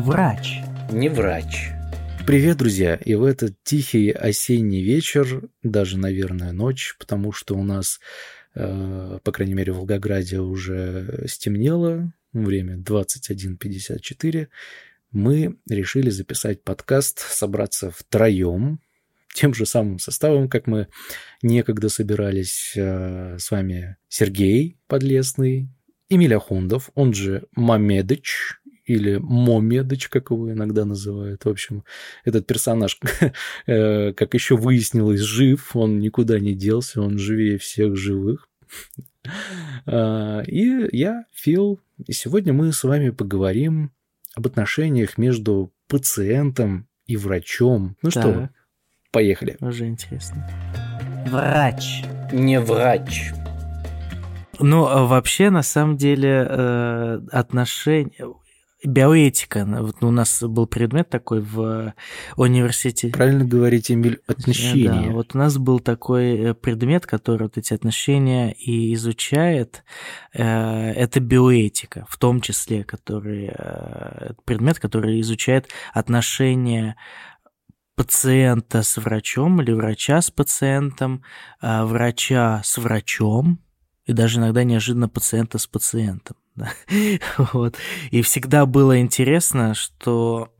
Врач. Не врач. Привет, друзья! И в этот тихий осенний вечер, даже, наверное, ночь, потому что у нас, по крайней мере, в Волгограде уже стемнело, время 21:54, мы решили записать подкаст, собраться втроем, тем же самым составом, как мы некогда собирались с вами. Сергей Подлесный, Эмиль Ахундов, он же Мамедыч, или Мамедыч, как его иногда называют. В общем, этот персонаж, как еще выяснилось, жив, он никуда не делся, он живее всех живых. И я, Фил, и сегодня мы с вами поговорим об отношениях между пациентом и врачом. Ну да. Что, поехали. Уже интересно. Врач. Не врач. Ну, вообще, на самом деле, отношения... Биоэтика. Вот у нас был предмет такой в университете. Правильно говорите, Эмиль, отношения. Да, вот у нас был такой предмет, который вот эти отношения и изучает. Это биоэтика, в том числе, который предмет, который изучает отношения пациента с врачом или врача с пациентом, врача с врачом и даже иногда неожиданно пациента с пациентом. Вот. И всегда было интересно, что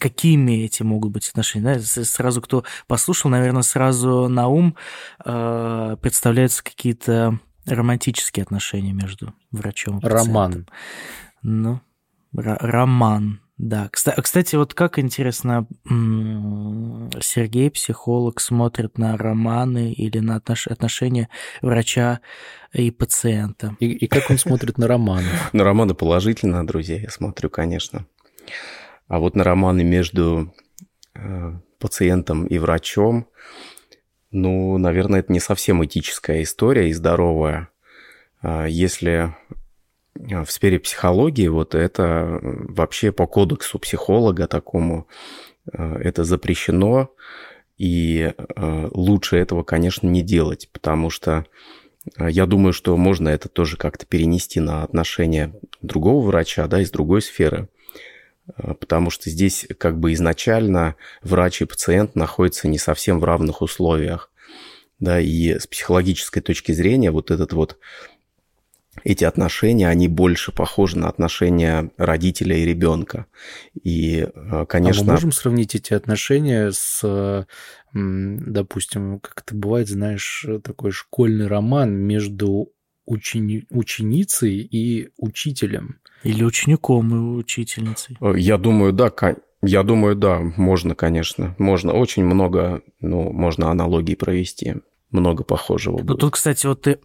какими эти могут быть отношения. Сразу, кто послушал, наверное, сразу на ум представляются какие-то романтические отношения между врачом и пациентом. Роман. Ну, роман. Да, кстати, вот как интересно, Сергей, психолог, смотрит на романы или на отношения врача и пациента. И как он смотрит на романы? На романы положительно, друзья, я смотрю, конечно. А вот на романы между пациентом и врачом, ну, наверное, это не совсем этическая история и здоровая. Если... В сфере психологии вот это вообще по кодексу психолога такому это запрещено, и лучше этого, конечно, не делать, потому что я думаю, что можно это тоже как-то перенести на отношения другого врача, да, из другой сферы, потому что здесь как бы изначально врач и пациент находятся не совсем в равных условиях, да, и с психологической точки зрения вот этот вот эти отношения, они больше похожи на отношения родителя и ребенка. И, конечно... А мы можем сравнить эти отношения с, допустим, как это бывает, знаешь, такой школьный роман между ученицей и учителем? Или учеником и учительницей? Я думаю, да, можно, конечно. Можно очень много, ну, можно аналогий провести. Много похожего было. Тут, кстати, вот ты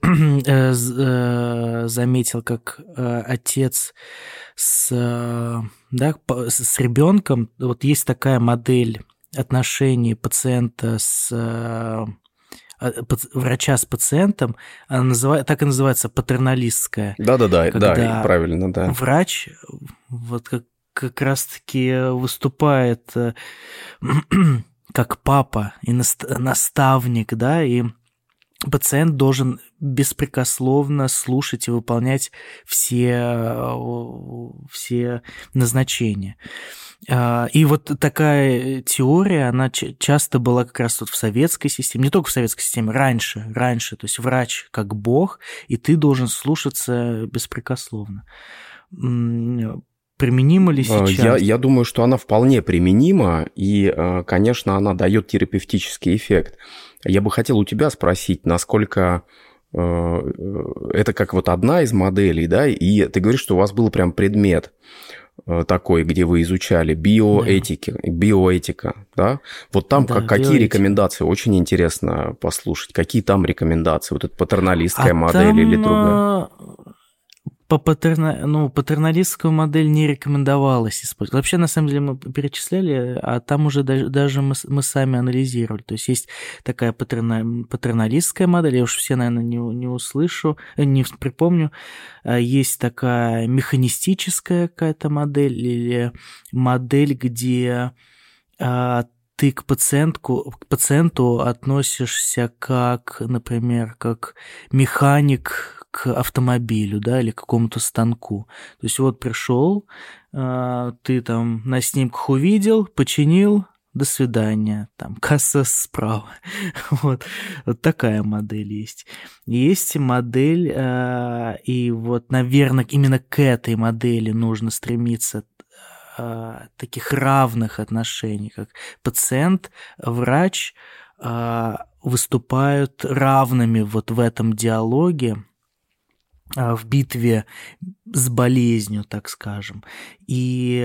заметил, как отец с ребенком, вот есть такая модель отношений пациента с врача с пациентом, она так и называется, патерналистская. Да, правильно, да. Врач, вот как раз-таки выступает как папа и наставник, да, и пациент должен беспрекословно слушать и выполнять все назначения. И вот такая теория, она часто была как раз вот в советской системе, не только в советской системе, раньше, то есть врач как бог, и ты должен слушаться беспрекословно. Применима ли сейчас? Я думаю, что она вполне применима, и, конечно, она дает терапевтический эффект. Я бы хотел у тебя спросить, насколько это как вот одна из моделей, да, и ты говоришь, что у вас был прям предмет такой, где вы изучали биоэтика, да? Вот там да, какие рекомендации? Очень интересно послушать. Какие там рекомендации? Вот эта патерналистская модель там... или другая? Патерналистскую модель не рекомендовалось использовать. Вообще, на самом деле, мы перечисляли, а там уже даже мы сами анализировали. То есть такая патерналистская модель, я уж все, наверное, не припомню. Есть такая механистическая какая-то модель или модель, где ты к пациенту относишься как, например, как механик к автомобилю, да, или к какому-то станку. То есть вот пришел, ты там на снимках увидел, починил, до свидания, там касса справа. Вот такая модель есть. Есть модель, и вот, наверное, именно к этой модели нужно стремиться, таких равных отношений, как пациент, врач, выступают равными вот в этом диалоге, в битве с болезнью, так скажем. И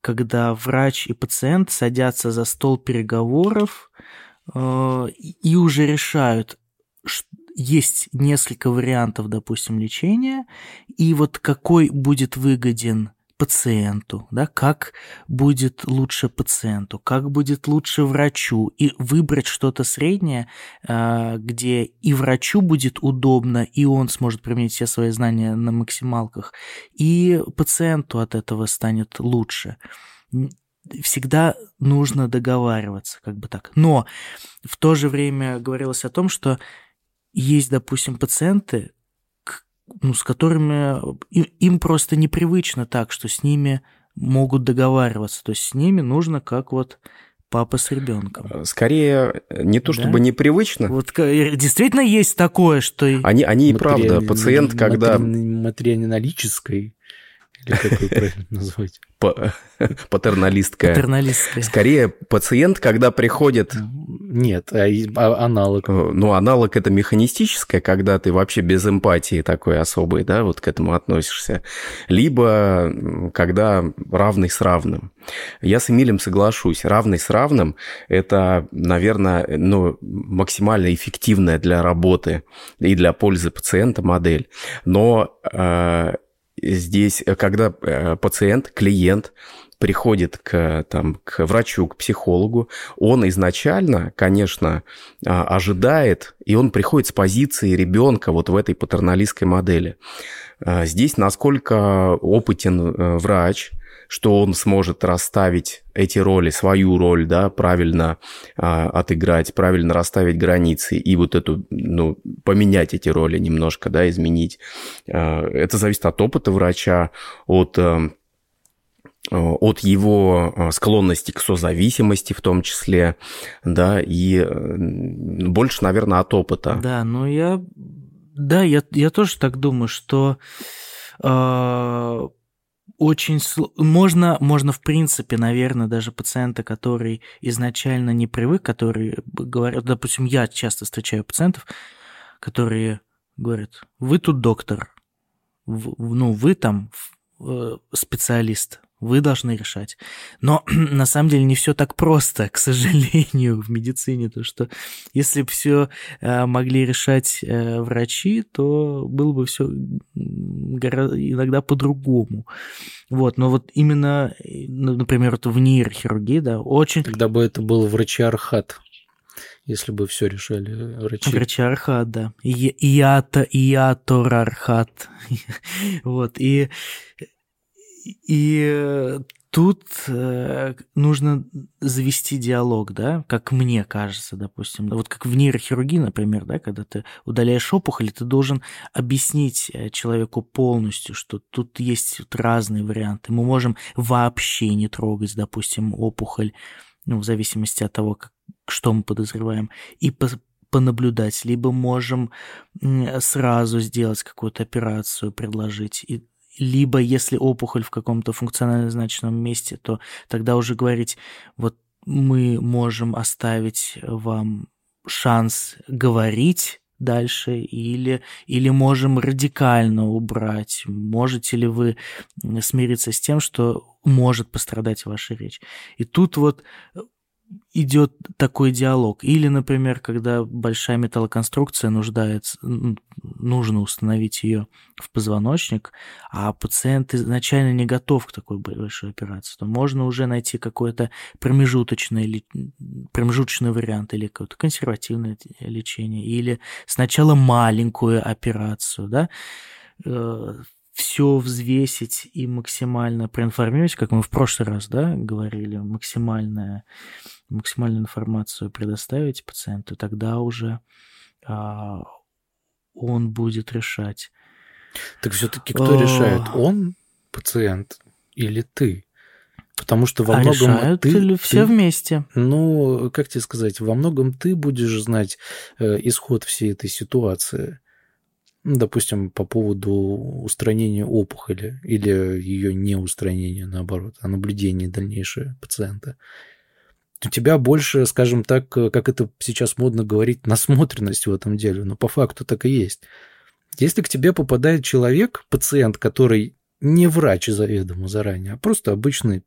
когда врач и пациент садятся за стол переговоров и уже решают, что есть несколько вариантов, допустим, лечения, и вот какой будет выгоден пациенту, да, как будет лучше пациенту, как будет лучше врачу, и выбрать что-то среднее, где и врачу будет удобно, и он сможет применить все свои знания на максималках, и пациенту от этого станет лучше. Всегда нужно договариваться, как бы так. Но в то же время говорилось о том, что есть, допустим, пациенты, с которыми им просто непривычно так, что с ними могут договариваться. То есть с ними нужно как вот папа с ребенком. Скорее, не то чтобы непривычно. Вот действительно есть такое, что... Они и правда. Пациент, когда... Материалистической, или как вы правильно назвать? Патерналистская. Скорее, пациент, когда приходит... Нет, аналог. Ну, аналог – это механистическое, когда ты вообще без эмпатии такой особой, да, вот к этому относишься. Либо когда равный с равным. Я с Эмилем соглашусь. Равный с равным – это, наверное, максимально эффективная для работы и для пользы пациента модель. Но... здесь, когда пациент, клиент приходит к врачу, к психологу, он изначально, конечно, ожидает, и он приходит с позиции ребенка вот в этой патерналистской модели. Здесь насколько опытен врач, что он сможет расставить эти роли, свою роль, да, правильно отыграть, правильно расставить границы и вот эту, поменять эти роли немножко, да, изменить. Это зависит от опыта врача, от его склонности к созависимости в том числе, да, и больше, наверное, от опыта. Да, я тоже так думаю, что... Очень можно, в принципе, наверное, даже пациента, который изначально не привык, который говорит, допустим, я часто встречаю пациентов, которые говорят: вы тут доктор, вы там специалист, вы должны решать. Но на самом деле не все так просто, к сожалению, в медицине, то что если бы все могли решать врачи, то было бы все иногда по-другому. Вот, но вот именно, например, это в нейрохирургии, да, очень... Тогда бы это был врачи-архат, если бы все решали врачи. Врачи-архат, да. Иатор-архат. Вот, И тут нужно завести диалог, да, как мне кажется, допустим. Вот как в нейрохирургии, например, да, когда ты удаляешь опухоль, ты должен объяснить человеку полностью, что тут есть разные варианты. Мы можем вообще не трогать, допустим, опухоль, в зависимости от того, что мы подозреваем, и понаблюдать. Либо можем сразу сделать какую-то операцию, предложить, и либо если опухоль в каком-то функционально значимом месте, то тогда уже говорить: вот мы можем оставить вам шанс говорить дальше, или можем радикально убрать. Можете ли вы смириться с тем, что может пострадать ваша речь? И тут вот идет такой диалог. Или, например, когда большая металлоконструкция нужно установить ее в позвоночник, а пациент изначально не готов к такой большой операции, то можно уже найти какой-то промежуточный вариант, или какое-то консервативное лечение, или сначала маленькую операцию, да, все взвесить и максимально проинформировать, как мы в прошлый раз, да, говорили, максимальную информацию предоставить пациенту, тогда уже он будет решать. Так все-таки кто решает? Он, пациент, или ты? Потому что во многом решают ты... Или все вместе? Ну, как тебе сказать, во многом ты будешь знать исход всей этой ситуации. Допустим, по поводу устранения опухоли или ее неустранения, наоборот, а наблюдение дальнейшее пациента. У тебя больше, скажем так, как это сейчас модно говорить, насмотренность в этом деле, но по факту так и есть. Если к тебе попадает человек, пациент, который не врач заведомо заранее, а просто обычный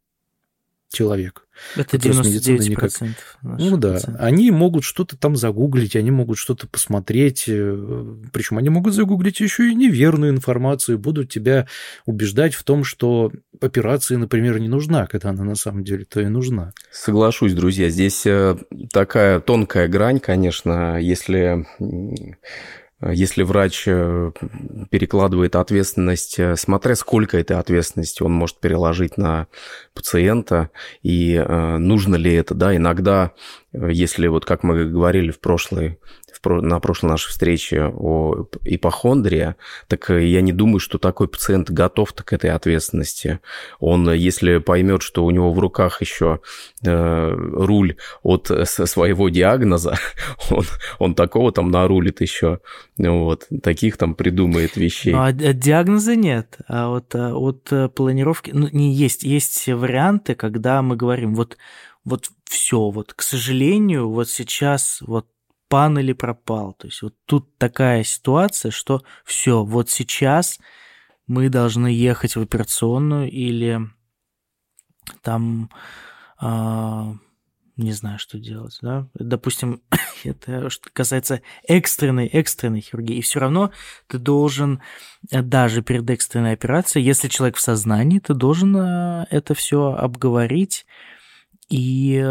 человек. Это 99%. Ну да, они могут что-то там загуглить, они могут что-то посмотреть, причем они могут загуглить еще и неверную информацию, будут тебя убеждать в том, что операция, например, не нужна, когда она на самом деле-то и нужна. Соглашусь, друзья, здесь такая тонкая грань, конечно, если врач перекладывает ответственность, смотря сколько этой ответственности он может переложить на пациента, и нужно ли это, да, иногда, если вот как мы говорили на прошлой нашей встрече о ипохондрии, так я не думаю, что такой пациент готов к этой ответственности. Он, если поймет, что у него в руках еще руль от своего диагноза, он такого там нарулит еще, вот, таких там придумает вещей. Но от диагноза нет, а вот от планировки... Ну, не есть, есть варианты, когда мы говорим, вот все, вот, к сожалению, вот сейчас вот пан или пропал. То есть вот тут такая ситуация, что все, вот сейчас мы должны ехать в операционную или там, не знаю, что делать, да. Допустим, это что касается экстренной хирургии. И все равно ты должен, даже перед экстренной операцией, если человек в сознании, ты должен это все обговорить и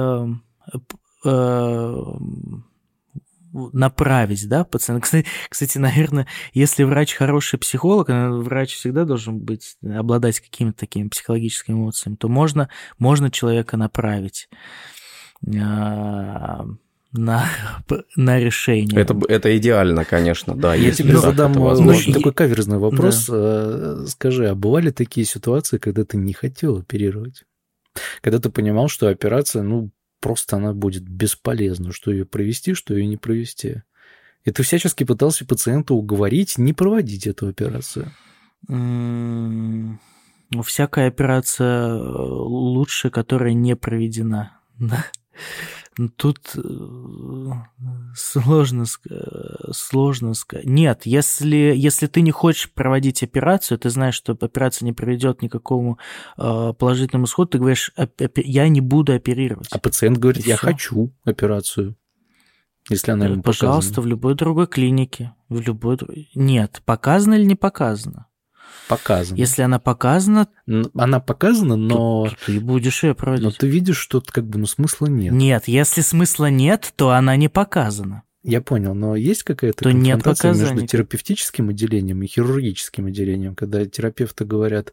направить, да, пациента. Кстати, наверное, если врач хороший психолог, врач всегда должен быть, обладать какими-то такими психологическими эмоциями, то можно человека направить на решение. Это идеально, конечно, да. Я тебе задам такой каверзный вопрос. Да. Скажи, а бывали такие ситуации, когда ты не хотел оперировать? Когда ты понимал, что операция, ну, просто она будет бесполезна, что ее провести, что ее не провести. И ты всячески пытался пациента уговорить не проводить эту операцию. Ну, всякая операция лучше, которая не проведена. Тут сложно сказать. Нет, если ты не хочешь проводить операцию, ты знаешь, что операция не приведет ни к какому положительному исходу, ты говоришь, я не буду оперировать. А пациент говорит, я хочу операцию, если она ему показана. Пожалуйста, в любой другой клинике. Нет, показано или не показано? Показано. Если она показана... Она показана, но... Ты будешь ее проводить. Но ты видишь, что как бы, ну, смысла нет. Нет, если смысла нет, то она не показана. Я понял, но есть какая-то конфронтация между терапевтическим отделением и хирургическим отделением, когда терапевты говорят,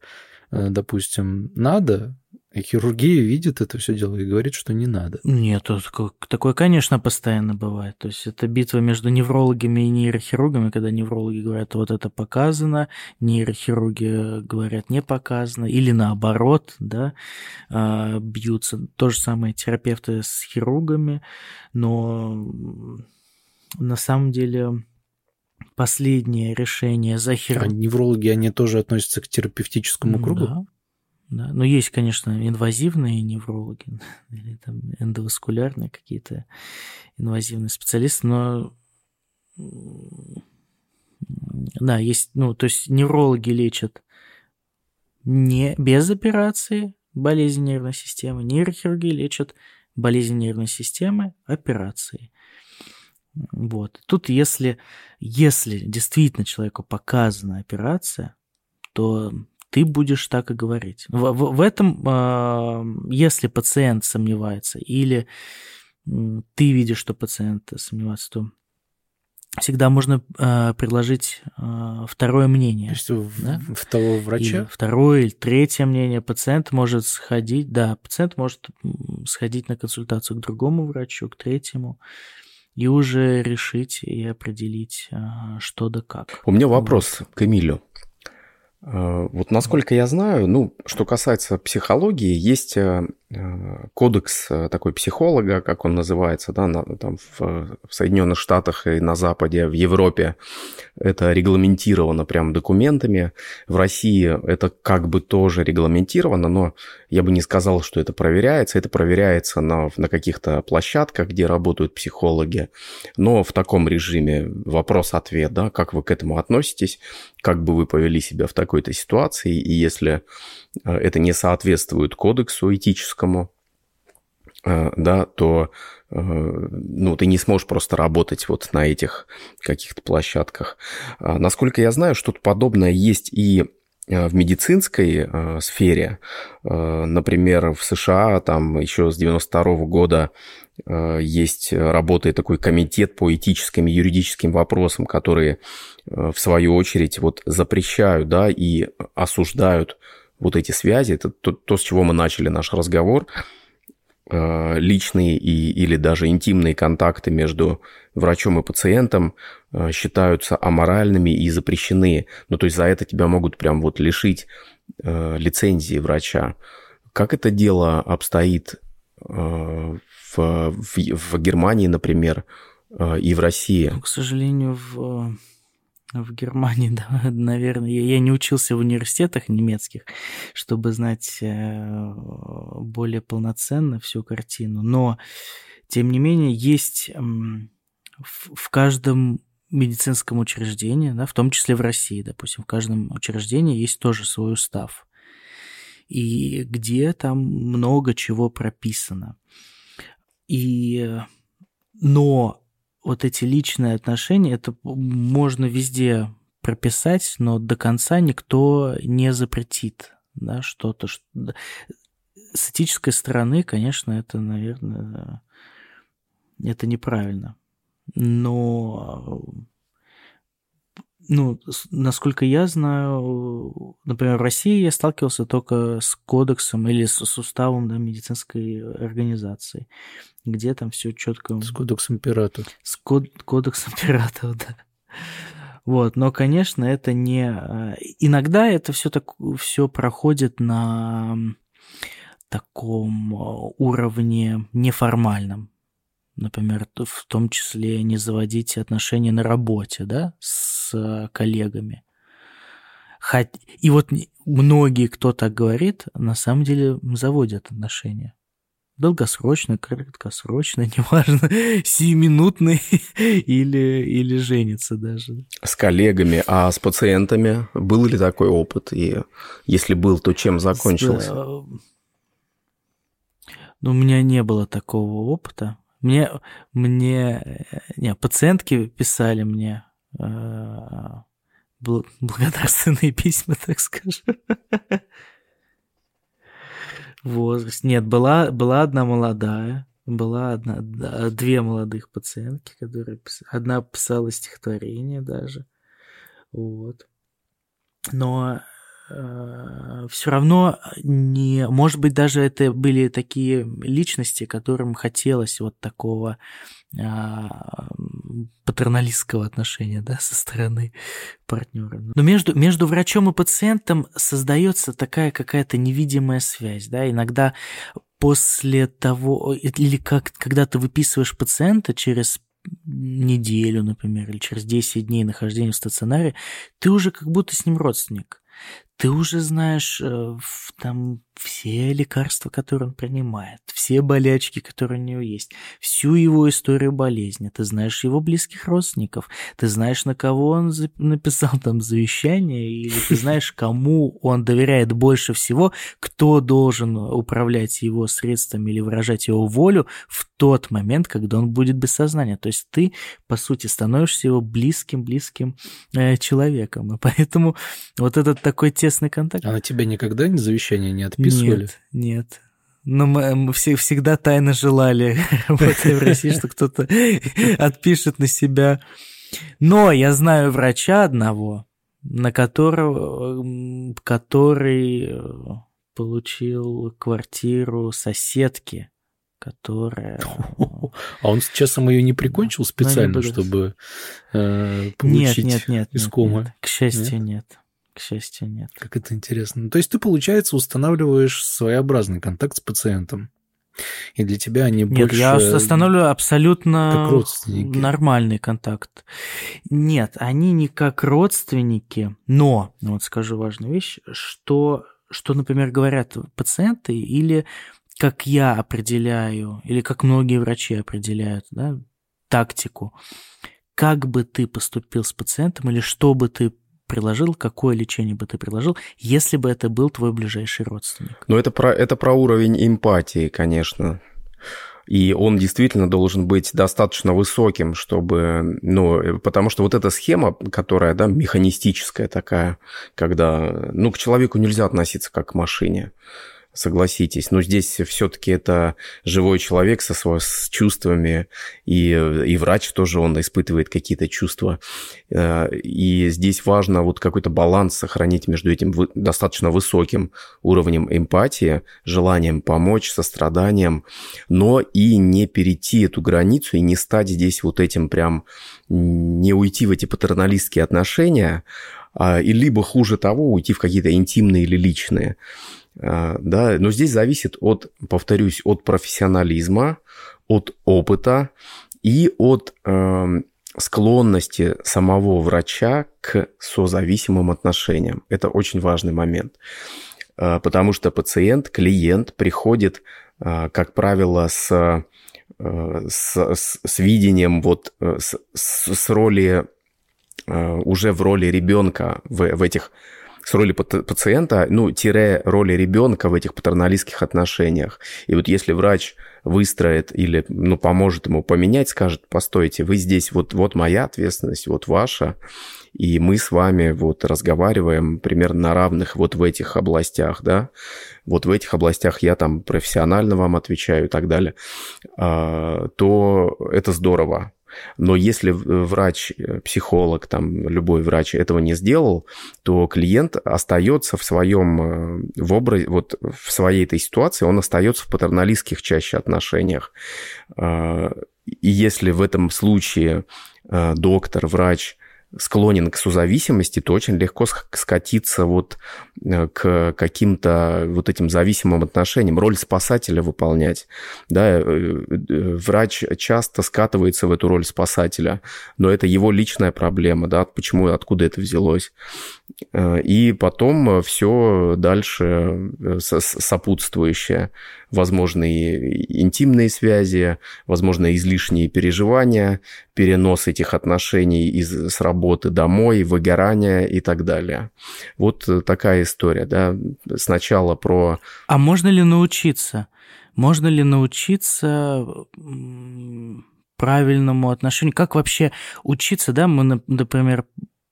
допустим, надо, и хирургия видит это все дело и говорит, что не надо. Нет, такое, конечно, постоянно бывает. То есть это битва между неврологами и нейрохирургами, когда неврологи говорят, вот это показано, нейрохирурги говорят, не показано, или наоборот, да, бьются. То же самое терапевты с хирургами, но на самом деле... Последнее решение за хирургом. А неврологи, они тоже относятся к терапевтическому кругу? Да. Да. Но есть, конечно, инвазивные неврологи, или там эндоваскулярные какие-то инвазивные специалисты, но да, есть, ну, то есть неврологи лечат не без операции болезни нервной системы, нейрохирурги лечат болезни нервной системы операцией. Вот. Тут, если действительно человеку показана операция, то ты будешь так и говорить. В этом, если пациент сомневается, или ты видишь, что пациент сомневается, то всегда можно предложить второе мнение. То есть, да? Второго врача? Или второе или третье мнение. Пациент может сходить на консультацию к другому врачу, к третьему. и уже решить и определить, что да как. У меня вопрос к Эмилю. Вот насколько я знаю, что касается психологии, есть кодекс такой психолога, как он называется, да, там в Соединенных Штатах и на Западе, в Европе это регламентировано прям документами. В России это как бы тоже регламентировано, но я бы не сказал, что это проверяется. Это проверяется на каких-то площадках, где работают психологи, но в таком режиме вопрос-ответ, да, как вы к этому относитесь, как бы вы повели себя в такой-то ситуации, и если это не соответствует кодексу этическому, да, то ты не сможешь просто работать вот на этих каких-то площадках. Насколько я знаю, что-то подобное есть и в медицинской сфере. Например, в США там еще с 92-го года есть, работает такой комитет по этическим и юридическим вопросам, которые, в свою очередь, вот запрещают, да, и осуждают вот эти связи. Это то, с чего мы начали наш разговор. Личные или даже интимные контакты между врачом и пациентом считаются аморальными и запрещены. То есть за это тебя могут прям вот лишить лицензии врача. Как это дело обстоит в Германии, например, и в России? К сожалению, в Германии, да, наверное. Я не учился в университетах немецких, чтобы знать более полноценно всю картину. Но, тем не менее, есть в каждом медицинском учреждении, да, в том числе в России, допустим, в каждом учреждении есть тоже свой устав, и где там много чего прописано. Но вот эти личные отношения, это можно везде прописать, но до конца никто не запретит, да, что-то. С этической стороны, конечно, это, наверное, это неправильно. Но, насколько я знаю, например, в России я сталкивался только с кодексом или с уставом, да, медицинской организации, где там все четко. С кодексом пиратов. С кодексом пиратов, да. Но, конечно, это не. Иногда это все проходит на таком уровне неформальном. Например, в том числе не заводите отношения на работе, да, с коллегами. И вот многие, кто так говорит, на самом деле заводят отношения. Долгосрочные, краткосрочные, неважно, сиюминутные или женятся даже. С коллегами, а с пациентами? Был ли такой опыт? И если был, то чем закончился? У меня не было такого опыта. Пациентки писали мне благодарственные письма, так скажем. Возраст. Нет, была одна молодая, две молодых пациентки, которые писали. Одна писала стихотворение даже. Но все равно не. Может быть, даже это были такие личности, которым хотелось вот такого патерналистского отношения, да, со стороны партнера. Но между врачом и пациентом создается такая какая-то невидимая связь, да, иногда после того, или когда ты выписываешь пациента через неделю, например, или через 10 дней нахождения в стационаре, ты уже как будто с ним родственник. Ты уже знаешь там все лекарства, которые он принимает, все болячки, которые у него есть, всю его историю болезни. Ты знаешь его близких родственников, ты знаешь, на кого он написал там завещание, или ты знаешь, кому он доверяет больше всего, кто должен управлять его средствами или выражать его волю в тот момент, когда он будет без сознания. То есть ты, по сути, становишься его близким человеком. И поэтому вот этот такой тесный контакт. А на тебя никогда завещание не отписывали? Нет. Но мы все всегда тайно желали в России, что кто-то отпишет на себя. Но я знаю врача одного, который получил квартиру соседки, которая А он, честно, ее не прикончил специально, чтобы получить искомое? Нет. К счастью, нет. К счастью, нет. Как это интересно. То есть ты, получается, устанавливаешь своеобразный контакт с пациентом. И для тебя они больше... Нет, я устанавливаю абсолютно нормальный контакт. Нет, они не как родственники, но, вот скажу важную вещь, что, например, говорят пациенты, или как я определяю, или как многие врачи определяют, да, тактику, как бы ты поступил с пациентом, или что бы ты приложил, какое лечение бы ты приложил, если бы это был твой ближайший родственник. Ну, это про уровень эмпатии, конечно. И он действительно должен быть достаточно высоким, чтобы... Ну, потому что вот эта схема, которая, да, механистическая такая, когда... Ну, к человеку нельзя относиться как к машине, согласитесь. Но здесь все-таки это живой человек с чувствами, и врач тоже, он испытывает какие-то чувства. И здесь важно вот какой-то баланс сохранить между этим достаточно высоким уровнем эмпатии, желанием помочь, состраданием, но и не перейти эту границу, и не стать здесь вот этим прям, не уйти в эти патерналистские отношения, и либо хуже того, уйти в какие-то интимные или личные. Да, но здесь зависит от, повторюсь, от профессионализма, от опыта и от склонности самого врача к созависимым отношениям. Это очень важный момент, потому что пациент, клиент приходит, как правило, с видением, вот, с роли, уже в роли ребенка в этих... с роли пациента, ну, тире роли ребенка в этих патерналистских отношениях. И вот если врач выстроит или, ну, поможет ему поменять, скажет: постойте, вы здесь, вот моя ответственность, вот ваша, и мы с вами вот разговариваем примерно на равных вот в этих областях, да, вот в этих областях я там профессионально вам отвечаю и так далее, то это здорово. Но если врач, психолог, там, любой врач этого не сделал, то клиент остается в своем, в образе, вот в своей этой ситуации, он остается в патерналистских чаще отношениях. И если в этом случае доктор, врач склонен к созависимости, то очень легко скатиться вот к каким-то вот этим зависимым отношениям, роль спасателя выполнять. Да, врач часто скатывается в эту роль спасателя, но это его личная проблема, да, почему, откуда это взялось. И потом все дальше сопутствующее. Возможные интимные связи, возможно, излишние переживания, перенос этих отношений с работы домой, выгорание и так далее. Вот такая история, да. Сначала про... А можно ли научиться? Можно ли научиться правильному отношению? Как вообще учиться, да, мы, например...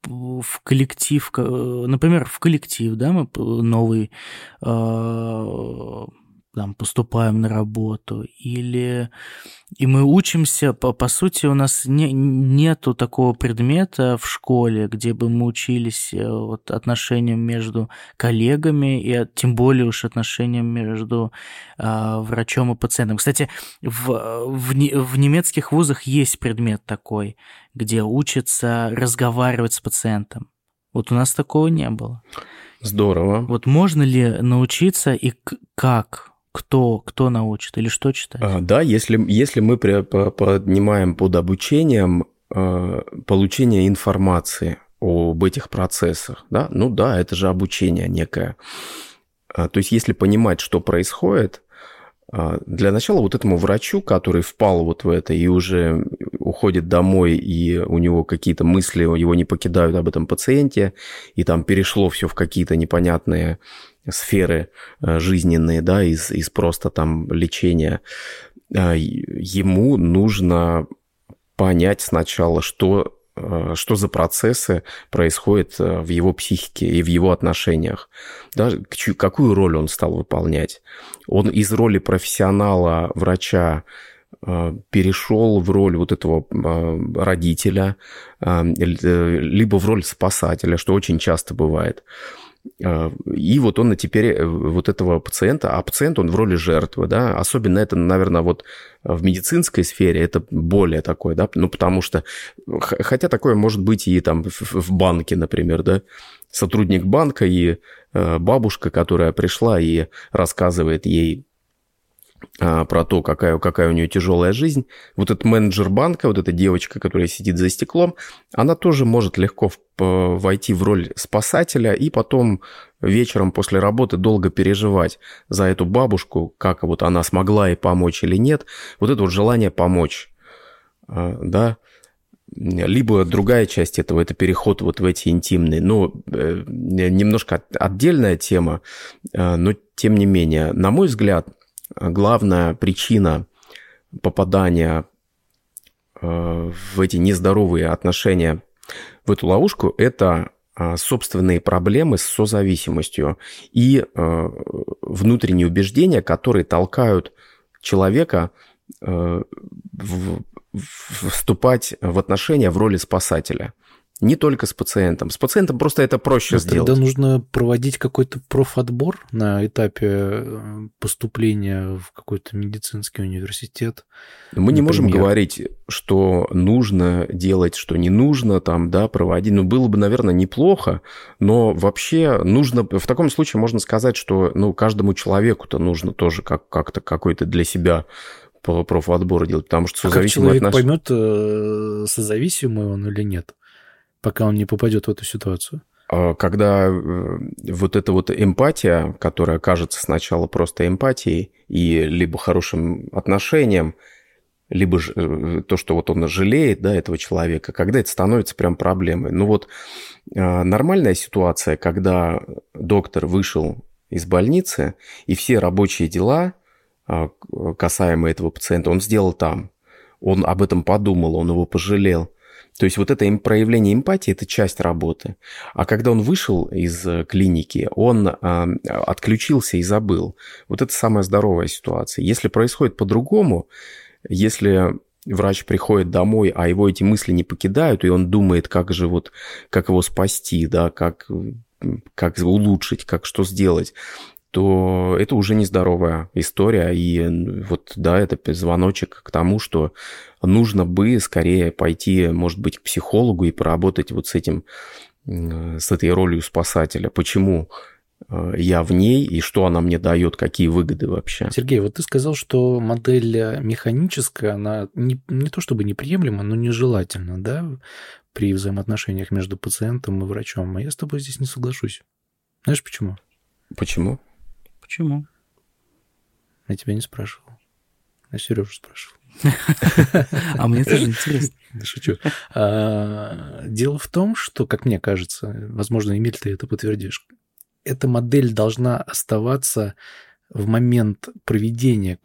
в коллектив, да, мы новый, там, поступаем на работу, или... И мы учимся, по сути, у нас нету такого предмета в школе, где бы мы учились вот отношениям между коллегами, и тем более уж отношениям между врачом и пациентом. Кстати, в немецких вузах есть предмет такой, где учатся разговаривать с пациентом. Вот у нас такого не было. Здорово. Вот можно ли научиться и как? Кто научит или что читать? Да, если мы поднимаем под обучением получение информации об этих процессах, да, ну да, это же обучение некое. То есть если понимать, что происходит, для начала вот этому врачу, который впал вот в это и уже уходит домой, и у него какие-то мысли, его не покидают об этом пациенте, и там перешло все в какие-то непонятные сферы жизненные, да, из просто там лечения, ему нужно понять сначала, что за процессы происходят в его психике и в его отношениях, да, какую роль он стал выполнять. Он из роли профессионала, врача, перешел в роль вот этого родителя, либо в роль спасателя, что очень часто бывает. И вот он теперь вот этого пациента, а пациент, он в роли жертвы, да, особенно это, наверное, вот в медицинской сфере это более такое, да, ну, потому что, хотя такое может быть и там в банке, например, да, сотрудник банка и бабушка, которая пришла и рассказывает ей про то, какая у нее тяжелая жизнь. Вот этот менеджер банка, вот эта девочка, которая сидит за стеклом, она тоже может легко войти в роль спасателя и потом вечером после работы долго переживать за эту бабушку, как вот она смогла ей помочь или нет. Вот это вот желание помочь, да. Либо другая часть этого – это переход вот в эти интимные. Ну, немножко отдельная тема, но тем не менее, на мой взгляд, главная причина попадания в эти нездоровые отношения, в эту ловушку, это собственные проблемы с созависимостью и внутренние убеждения, которые толкают человека вступать в отношения в роли спасателя. Не только с пациентом. С пациентом просто это проще сделать. Тогда нужно проводить какой-то профотбор на этапе поступления в какой-то медицинский университет. Мы не можем говорить, что нужно делать, что не нужно там, да, проводить. Ну, было бы, наверное, неплохо, но вообще нужно... В таком случае можно сказать, что ну, каждому человеку-то нужно тоже как-то какой-то для себя... профотбор делать, потому что созависимый... А как человек поймет, созависимый он или нет, пока он не попадет в эту ситуацию? Когда вот эта вот эмпатия, которая кажется сначала просто эмпатией и либо хорошим отношением, либо то, что вот он жалеет, да, этого человека, когда это становится прям проблемой. Ну вот нормальная ситуация, когда доктор вышел из больницы, и все рабочие дела... касаемо этого пациента, он сделал там. Он об этом подумал, он его пожалел. То есть вот это проявление эмпатии – это часть работы. А когда он вышел из клиники, он отключился и забыл. Вот это самая здоровая ситуация. Если происходит по-другому, если врач приходит домой, а его эти мысли не покидают, и он думает, как же вот, как его спасти, да, как улучшить, как что сделать – то это уже нездоровая история. И вот, да, это звоночек к тому, что нужно бы скорее пойти, может быть, к психологу и поработать вот с этим, с этой ролью спасателя. Почему я в ней и что она мне дает, какие выгоды вообще? Сергей, вот ты сказал, что модель механическая, она не то чтобы неприемлема, но нежелательна, да, при взаимоотношениях между пациентом и врачом. А я с тобой здесь не соглашусь. Знаешь, почему? Почему? Почему? Я тебя не спрашивал. Я Сережу спрашивал. А мне тоже интересно. Шучу. Дело в том, что, как мне кажется, возможно, Эмиль, ты это подтвердишь, эта модель должна оставаться в момент проведения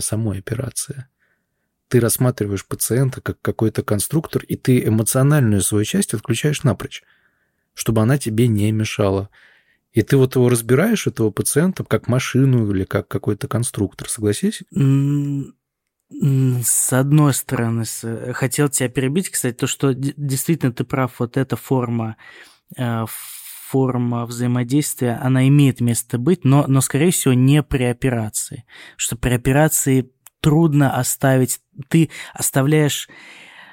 самой операции. Ты рассматриваешь пациента как какой-то конструктор, и ты эмоциональную свою часть отключаешь напрочь, чтобы она тебе не мешала. И ты вот его разбираешь, этого пациента, как машину или как какой-то конструктор, согласись? С одной стороны, хотел тебя перебить, кстати, то, что действительно ты прав, вот эта форма взаимодействия, она имеет место быть, но скорее всего, не при операции. Что при операции трудно оставить, ты оставляешь...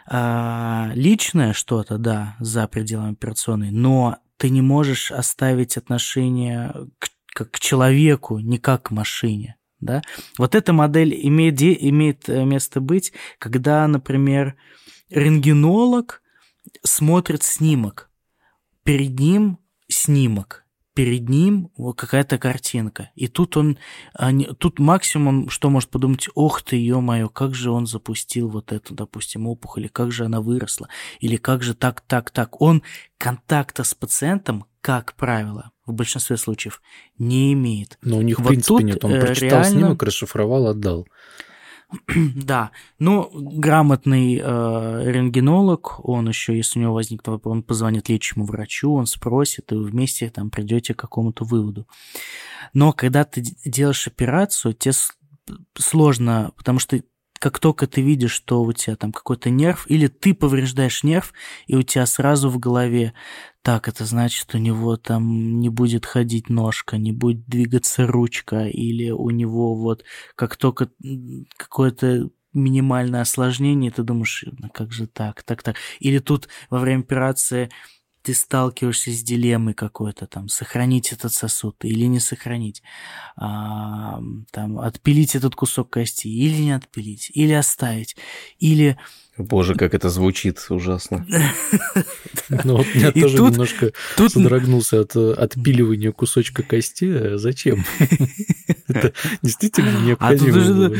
личное что-то, да, за пределами операционной, но ты не можешь оставить отношение к человеку, не как к машине, да. Вот эта модель имеет место быть, когда, например, рентгенолог смотрит снимок, перед ним снимок, перед ним какая-то картинка. И тут максимум, что может подумать, ох ты, ё-моё, как же он запустил вот эту, допустим, опухоль, или как же она выросла, или как же так. Он контакта с пациентом, как правило, в большинстве случаев не имеет. Но у них, в принципе, нет. Он прочитал снимок, расшифровал, отдал. Да, но грамотный рентгенолог, он еще, если у него возникнет вопрос, он позвонит лечащему врачу, он спросит, и вы вместе там придете к какому-то выводу. Но когда ты делаешь операцию, тебе сложно, потому что как только ты видишь, что у тебя там какой-то нерв, или ты повреждаешь нерв, и у тебя сразу в голове Так, это значит, у него там не будет ходить ножка, не будет двигаться ручка, или у него вот как только какое-то минимальное осложнение, ты думаешь, ну как же так. Или тут во время операции ты сталкиваешься с дилеммой какой-то там, сохранить этот сосуд или не сохранить, там, отпилить этот кусок кости или не отпилить, или оставить, или... Боже, как это звучит ужасно. Ну вот я тоже немножко содрогнулся от отпиливания кусочка кости. Зачем? Это действительно необходимо.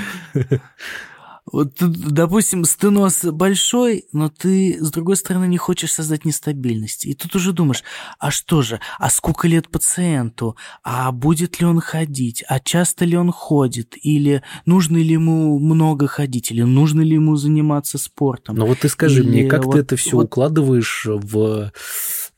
Вот, допустим, стеноз большой, но ты, с другой стороны, не хочешь создать нестабильность. И тут уже думаешь, а что же, а сколько лет пациенту, а будет ли он ходить, а часто ли он ходит, или нужно ли ему много ходить, или нужно ли ему заниматься спортом. Ну вот ты скажи или мне, как вот, ты это все вот... укладываешь в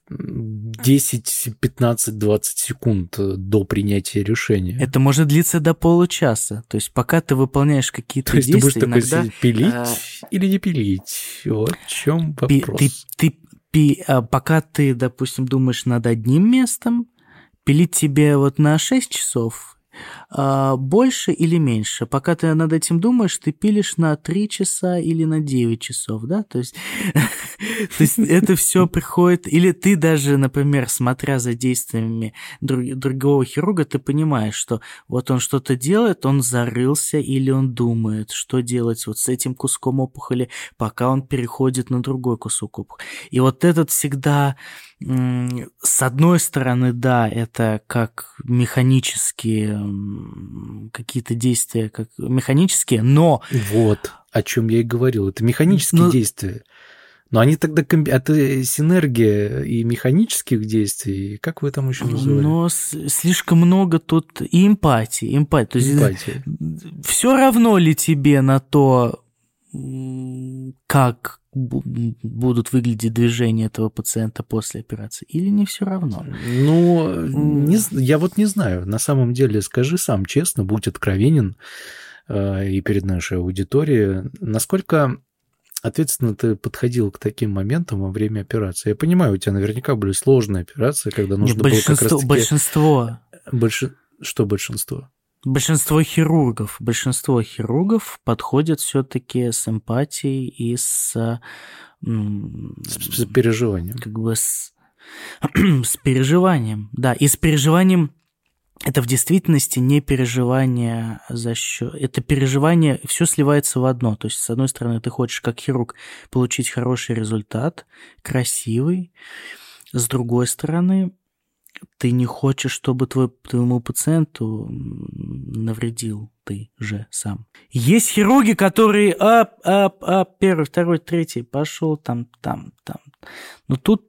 10, 15, 20 секунд до принятия решения. Это может длиться до получаса. То есть, пока ты выполняешь какие-то действия... То есть, ты будешь иногда... такой пилить или не пилить? Вот в чем вопрос. Пока ты, допустим, думаешь над одним местом, пилить тебе вот на 6 часов... больше или меньше. Пока ты над этим думаешь, ты пилишь на 3 часа или на 9 часов, да? То есть это все приходит... Или ты даже, например, смотря за действиями другого хирурга, ты понимаешь, что вот он что-то делает, он зарылся или он думает, что делать вот с этим куском опухоли, пока он переходит на другой кусок опухоли. И вот этот всегда... С одной стороны, да, это как механические какие-то действия, как механические, но... Вот, о чем я и говорил. Это механические действия. Но они тогда... Это синергия и механических действий. Как вы там еще называли? Но слишком много тут и эмпатии. То есть все равно ли тебе на то, как... будут выглядеть движения этого пациента после операции, или не все равно? Ну, я вот не знаю. На самом деле, скажи сам честно, будь откровенен и перед нашей аудиторией, насколько ответственно ты подходил к таким моментам во время операции. Я понимаю, у тебя наверняка были сложные операции, когда нужно было как раз-таки... Что большинство? Большинство хирургов подходят все-таки с эмпатией и с переживанием. Как бы с переживанием, да. И с переживанием это в действительности не переживание за счет. Это переживание, все сливается в одно. То есть, с одной стороны, ты хочешь, как хирург, получить хороший результат, красивый. С другой стороны, ты не хочешь, чтобы твоему пациенту навредил ты же сам. Есть хирурги, которые первый, второй, третий, пошел там. Но тут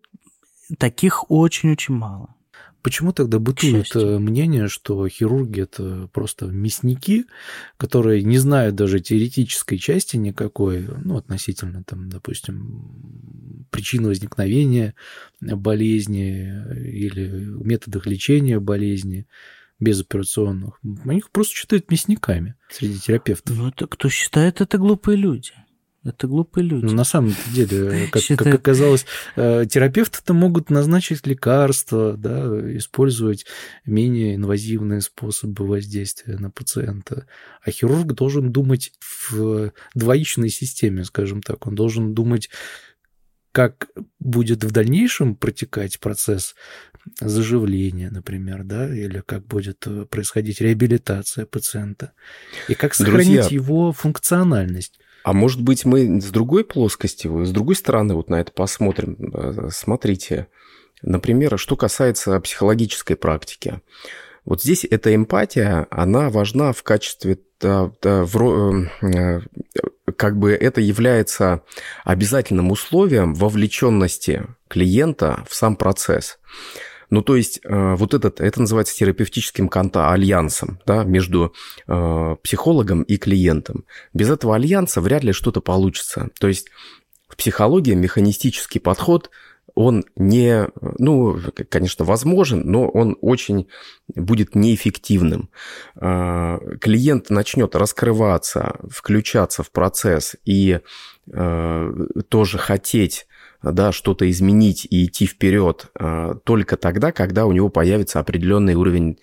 таких очень-очень мало. Почему тогда бытует мнение, что хирурги – это просто мясники, которые не знают даже теоретической части никакой, ну, относительно, там, допустим, причин возникновения болезни или методах лечения болезни безоперационных? Они их просто считают мясниками среди терапевтов. Ну, это кто считает, это глупые люди. Но на самом деле, как оказалось, терапевты-то могут назначить лекарства, да, использовать менее инвазивные способы воздействия на пациента. А хирург должен думать в двоичной системе, скажем так. Он должен думать, как будет в дальнейшем протекать процесс заживления, например, да, или как будет происходить реабилитация пациента, и как сохранить его функциональность. А может быть, мы с другой плоскости, с другой стороны вот на это посмотрим. Смотрите, например, что касается психологической практики. Вот здесь эта эмпатия, она важна в качестве... Как бы это является обязательным условием вовлеченности клиента в сам процесс. Ну, то есть, вот это называется терапевтическим альянсом, да, между психологом и клиентом. Без этого альянса вряд ли что-то получится. То есть, в психологии механистический подход, он не, ну, конечно, возможен, но он очень будет неэффективным. Клиент начнет раскрываться, включаться в процесс и тоже хотеть да, что-то изменить и идти вперед только тогда, когда у него появится определенный уровень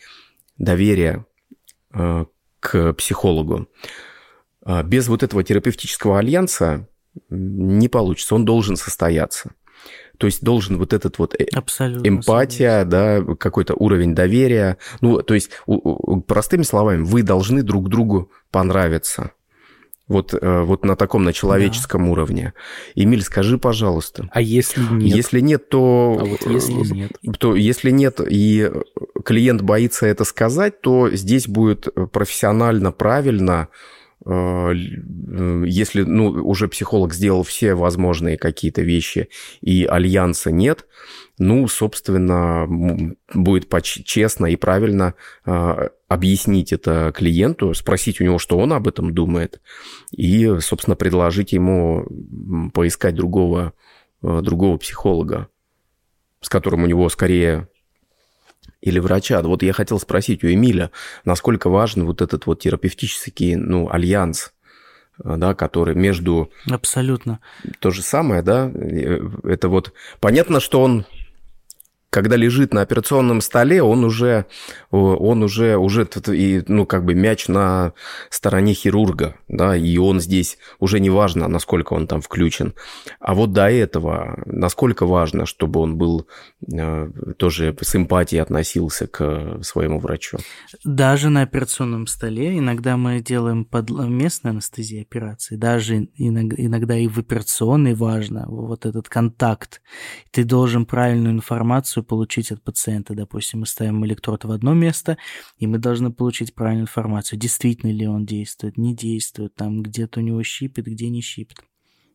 доверия к психологу. Без вот этого терапевтического альянса не получится, он должен состояться. То есть должен вот этот вот абсолютно эмпатия, да, какой-то уровень доверия. Ну, то есть, простыми словами, вы должны друг другу понравиться. Вот на таком, на человеческом уровне. Эмиль, скажи, пожалуйста. А если нет? Если нет, то... А вот если нет? То, если нет, и клиент боится это сказать, то здесь будет профессионально, правильно, если уже психолог сделал все возможные какие-то вещи, и альянса нет, собственно, будет честно и правильно объяснить это клиенту, спросить у него, что он об этом думает, и, собственно, предложить ему поискать другого психолога, с которым у него скорее... Или врача. Вот я хотел спросить у Эмиля, насколько важен вот этот вот терапевтический, альянс, да, который между... Абсолютно. То же самое, да? Это вот... Понятно, что он, когда лежит на операционном столе, он уже как бы мяч на стороне хирурга, да, и он здесь уже не важно, насколько он там включен. А вот до этого, насколько важно, чтобы он был... тоже с эмпатией относился к своему врачу. Даже на операционном столе иногда мы делаем местные анестезии операции, даже иногда и в операционной важно вот этот контакт. Ты должен правильную информацию получить от пациента. Допустим, мы ставим электрод в одно место, и мы должны получить правильную информацию, действительно ли он действует, не действует, там где-то у него щипет, где не щипет.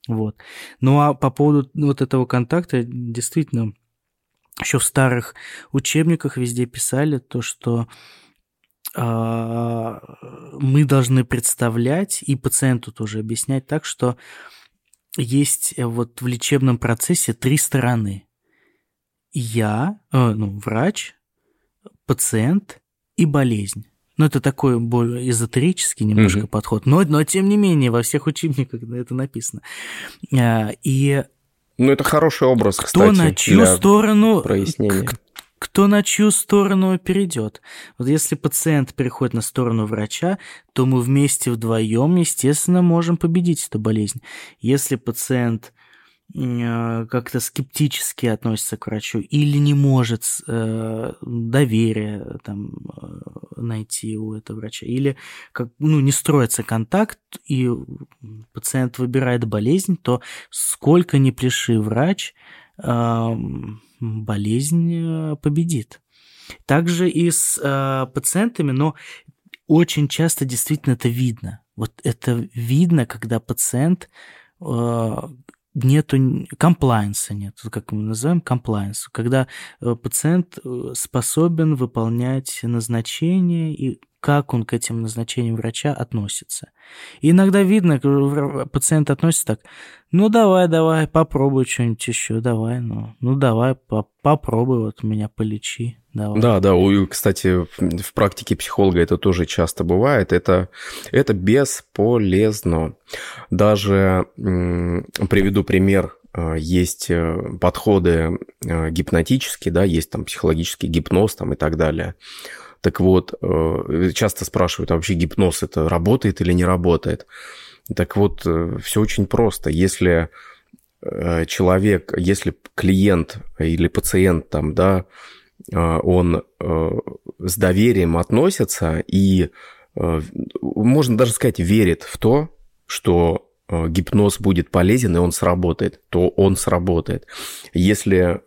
Вот. Ну а по поводу вот этого контакта, действительно, еще в старых учебниках везде писали то, что мы должны представлять, и пациенту тоже объяснять так, что есть вот в лечебном процессе три стороны. Врач, пациент и болезнь. Это такой более эзотерический немножко подход, но тем не менее во всех учебниках это написано. Это хороший образ, кстати, для прояснения. Кто на чью сторону перейдет? Вот если пациент переходит на сторону врача, то мы вместе вдвоем, естественно, можем победить эту болезнь. Если пациент как-то скептически относится к врачу или не может доверия найти у этого врача, или не строится контакт, и пациент выбирает болезнь, то сколько ни пляши врач, болезнь победит. Также и с пациентами, но очень часто действительно это видно. Вот это видно, когда пациент... Нету комплаенса, как мы называем, комплаенс, когда пациент способен выполнять назначения и как он к этим назначениям врача относится. И иногда видно, пациент относится так: давай, попробуй что-нибудь еще, давай, давай, попробуй, меня полечи, давай. Да, кстати, в практике психолога это тоже часто бывает, это бесполезно. Даже приведу пример, есть подходы гипнотические, да, есть психологический гипноз и так далее. Так вот, часто спрашивают, а вообще гипноз это работает или не работает? Так вот, все очень просто. Если человек, если клиент или пациент он с доверием относится и, можно даже сказать, верит в то, что гипноз будет полезен, и он сработает, то он сработает. Если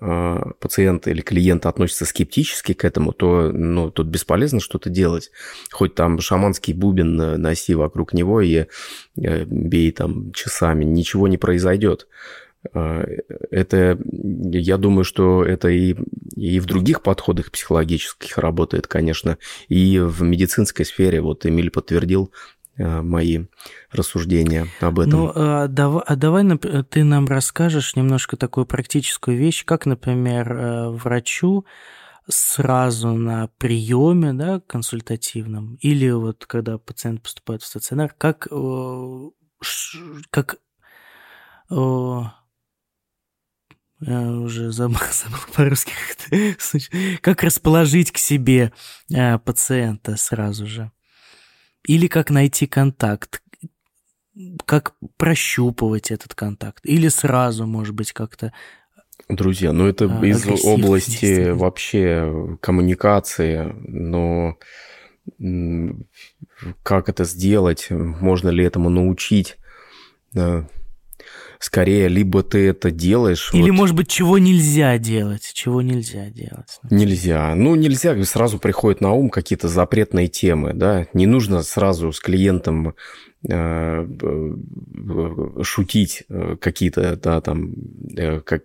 пациент или клиент относится скептически к этому, то тут бесполезно что-то делать. Хоть шаманский бубен носи вокруг него и бей часами, ничего не произойдет. Это, я думаю, что это и в других подходах психологических работает, конечно, и в медицинской сфере. Вот Эмиль подтвердил мои рассуждения об этом. Давай ты нам расскажешь немножко такую практическую вещь, как, например, врачу сразу на приеме, консультативном, или вот когда пациент поступает в стационар, Я уже забыл по-русски. Как расположить к себе пациента сразу же? Или как найти контакт? Как прощупывать этот контакт? Или сразу, может быть, как-то... Друзья, ну это из области вообще коммуникации, но как это сделать? Можно ли этому научить? Скорее, либо ты это делаешь... Или, вот, может быть, чего нельзя делать? Чего нельзя делать? Нельзя. Ну, нельзя. Сразу приходят на ум какие-то запретные темы, да? Не нужно сразу с клиентом шутить какие-то, да, там,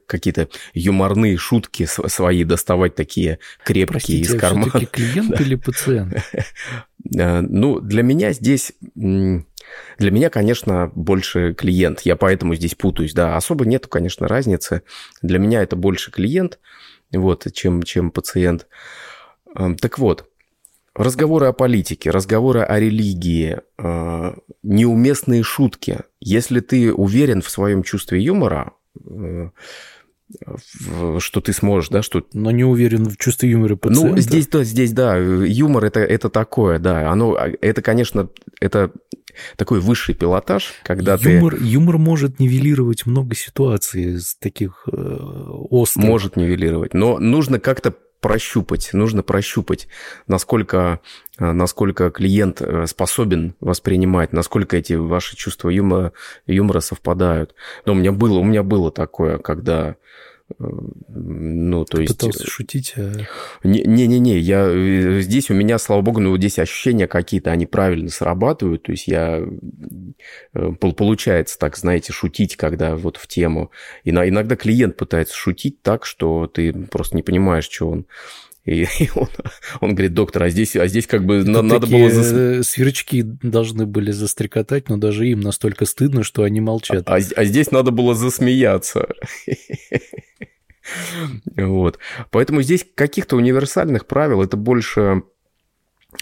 какие-то юморные шутки свои, доставать такие крепкие. Простите, из кармана. Простите, все-таки клиент или пациент? Ну, для меня здесь... Для меня, конечно, больше клиент. Я поэтому здесь путаюсь. Да, особо нету, конечно, разницы. Для меня это больше клиент, вот, чем пациент. Так вот, разговоры о политике, разговоры о религии, неуместные шутки. Если ты уверен в своем чувстве юмора, что ты сможешь, да, что... Но не уверен в чувстве юмора пациента. Ну, здесь, да, юмор это такое, да. Оно, это, конечно, это такой высший пилотаж, когда юмор может нивелировать много ситуаций из таких острых. Может нивелировать, но нужно как-то прощупать, насколько клиент способен воспринимать, насколько эти ваши чувства юмора совпадают. Но у меня было такое, когда... Ну, то есть... Пытался шутить? Не-не-не, я здесь у меня, слава богу, ну, здесь ощущения какие-то, они правильно срабатывают, то есть я... Получается так, знаете, шутить, когда вот в тему. Иногда клиент пытается шутить так, что ты просто не понимаешь, что он... И он говорит: доктор, а здесь как бы это надо было... Сверчки должны были застрекотать, но даже им настолько стыдно, что они молчат. А здесь надо было засмеяться. Вот. Поэтому здесь каких-то универсальных правил, это больше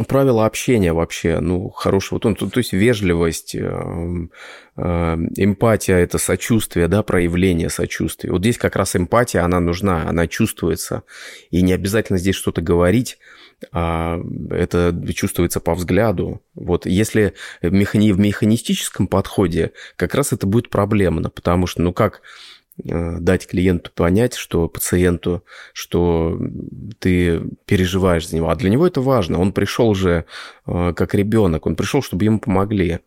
правила общения вообще, ну, хорошего. То есть вежливость, эмпатия – это сочувствие, да, проявление сочувствия. Вот здесь как раз эмпатия, она нужна, она чувствуется. И не обязательно здесь что-то говорить, а это чувствуется по взгляду. Вот если в механистическом подходе, как раз это будет проблемно, потому что, ну, как... дать клиенту понять, что пациенту, что ты переживаешь за него. А для него это важно. Он пришел же как ребенок, он пришел, чтобы ему помогли.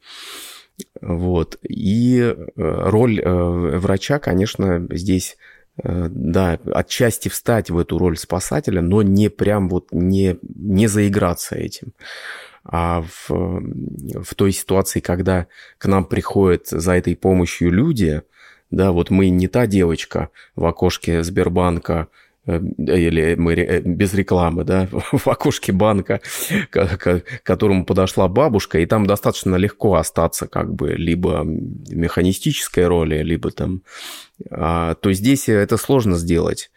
Вот. И роль врача, конечно, здесь, да, отчасти встать в эту роль спасателя, но не прям вот не заиграться этим. А в той ситуации, когда к нам приходят за этой помощью люди, да, вот мы не та девочка в окошке Сбербанка, или мы без рекламы, да, в окошке банка, к которому подошла бабушка, и там достаточно легко остаться как бы либо в механистической роли, либо там... То здесь это сложно сделать.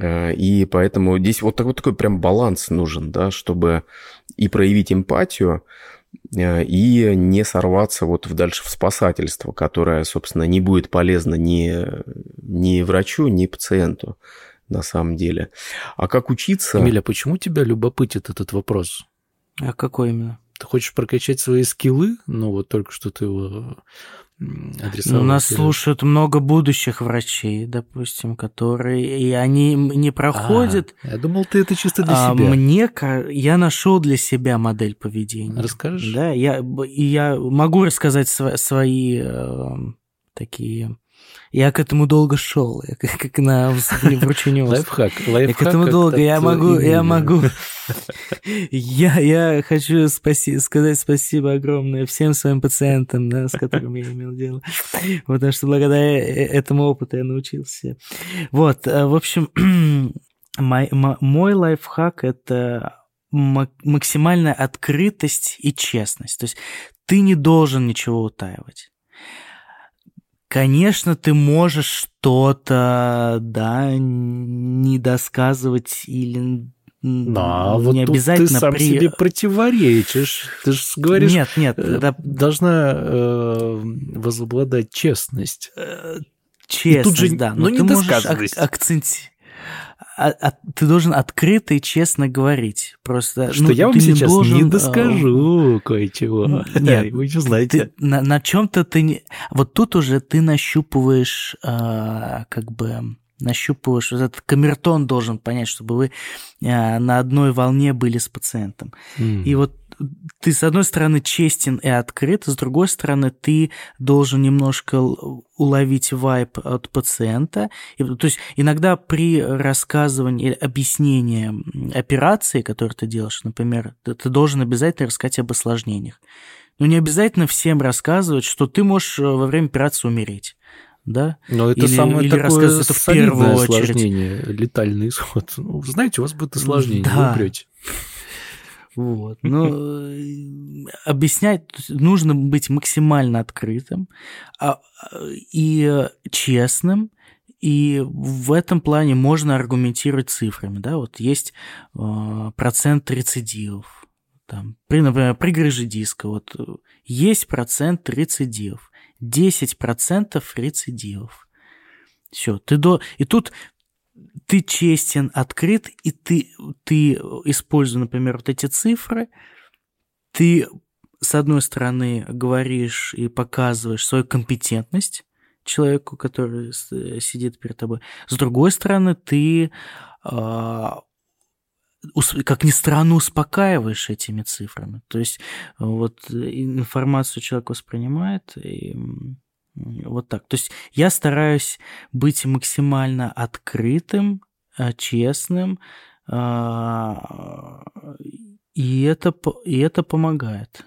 И поэтому здесь вот такой прям баланс нужен, да, чтобы и проявить эмпатию, и не сорваться вот дальше в спасательство, которое, собственно, не будет полезно ни врачу, ни пациенту на самом деле. А как учиться... Эмиль, а почему тебя любопытит этот вопрос? А какой именно? Ты хочешь прокачать свои скиллы? Ну, вот только что ты его адресовал. Ну, нас слушают много будущих врачей, допустим, которые... И они не проходят... Я думал, ты это чисто для себя. Я нашел для себя модель поведения. Расскажешь? Да, я могу рассказать свои такие... Я к этому долго шел, как на вручении. Лайфхак. Я к этому долго, я могу. Я хочу сказать спасибо огромное всем своим пациентам, да, с которыми я имел дело, потому что благодаря этому опыту я научился. Вот, в общем, мой лайфхак – это максимальная открытость и честность. То есть ты не должен ничего утаивать. Конечно, ты можешь что-то, да, недосказывать или... Да, не вот обязательно тут ты сам себе противоречишь. Ты же говоришь, должна возобладать честность. Честность, же, да. Но не досказанность. Ты должен открыто и честно говорить. Просто, что я вам сейчас не доскажу кое-чего. Нет, вы же знаете. На чем-то ты не... Вот тут уже ты нащупываешь, вот этот камертон должен понять, чтобы вы на одной волне были с пациентом. И вот ты, с одной стороны, честен и открыт, с другой стороны, ты должен немножко уловить вайб от пациента. И, то есть иногда при рассказывании или объяснении операции, которую ты делаешь, например, ты должен обязательно рассказать об осложнениях. Но не обязательно всем рассказывать, что ты можешь во время операции умереть. Да? Но это самое такое солидное осложнение, летальный исход. Ну, знаете, у вас будет осложнение, да. Вы умрёте. Вот. Но объяснять нужно быть максимально открытым и честным, и в этом плане можно аргументировать цифрами. Да? Вот есть процент рецидивов. Там, например, при грыже диска вот, есть процент рецидивов. 10% рецидивов. Все. И тут... Ты честен, открыт, и ты используя, например, вот эти цифры, ты, с одной стороны, говоришь и показываешь свою компетентность человеку, который сидит перед тобой, с другой стороны, ты, как ни странно, успокаиваешь этими цифрами. То есть вот информацию человек воспринимает, и... Вот так. То есть я стараюсь быть максимально открытым, честным, и это помогает.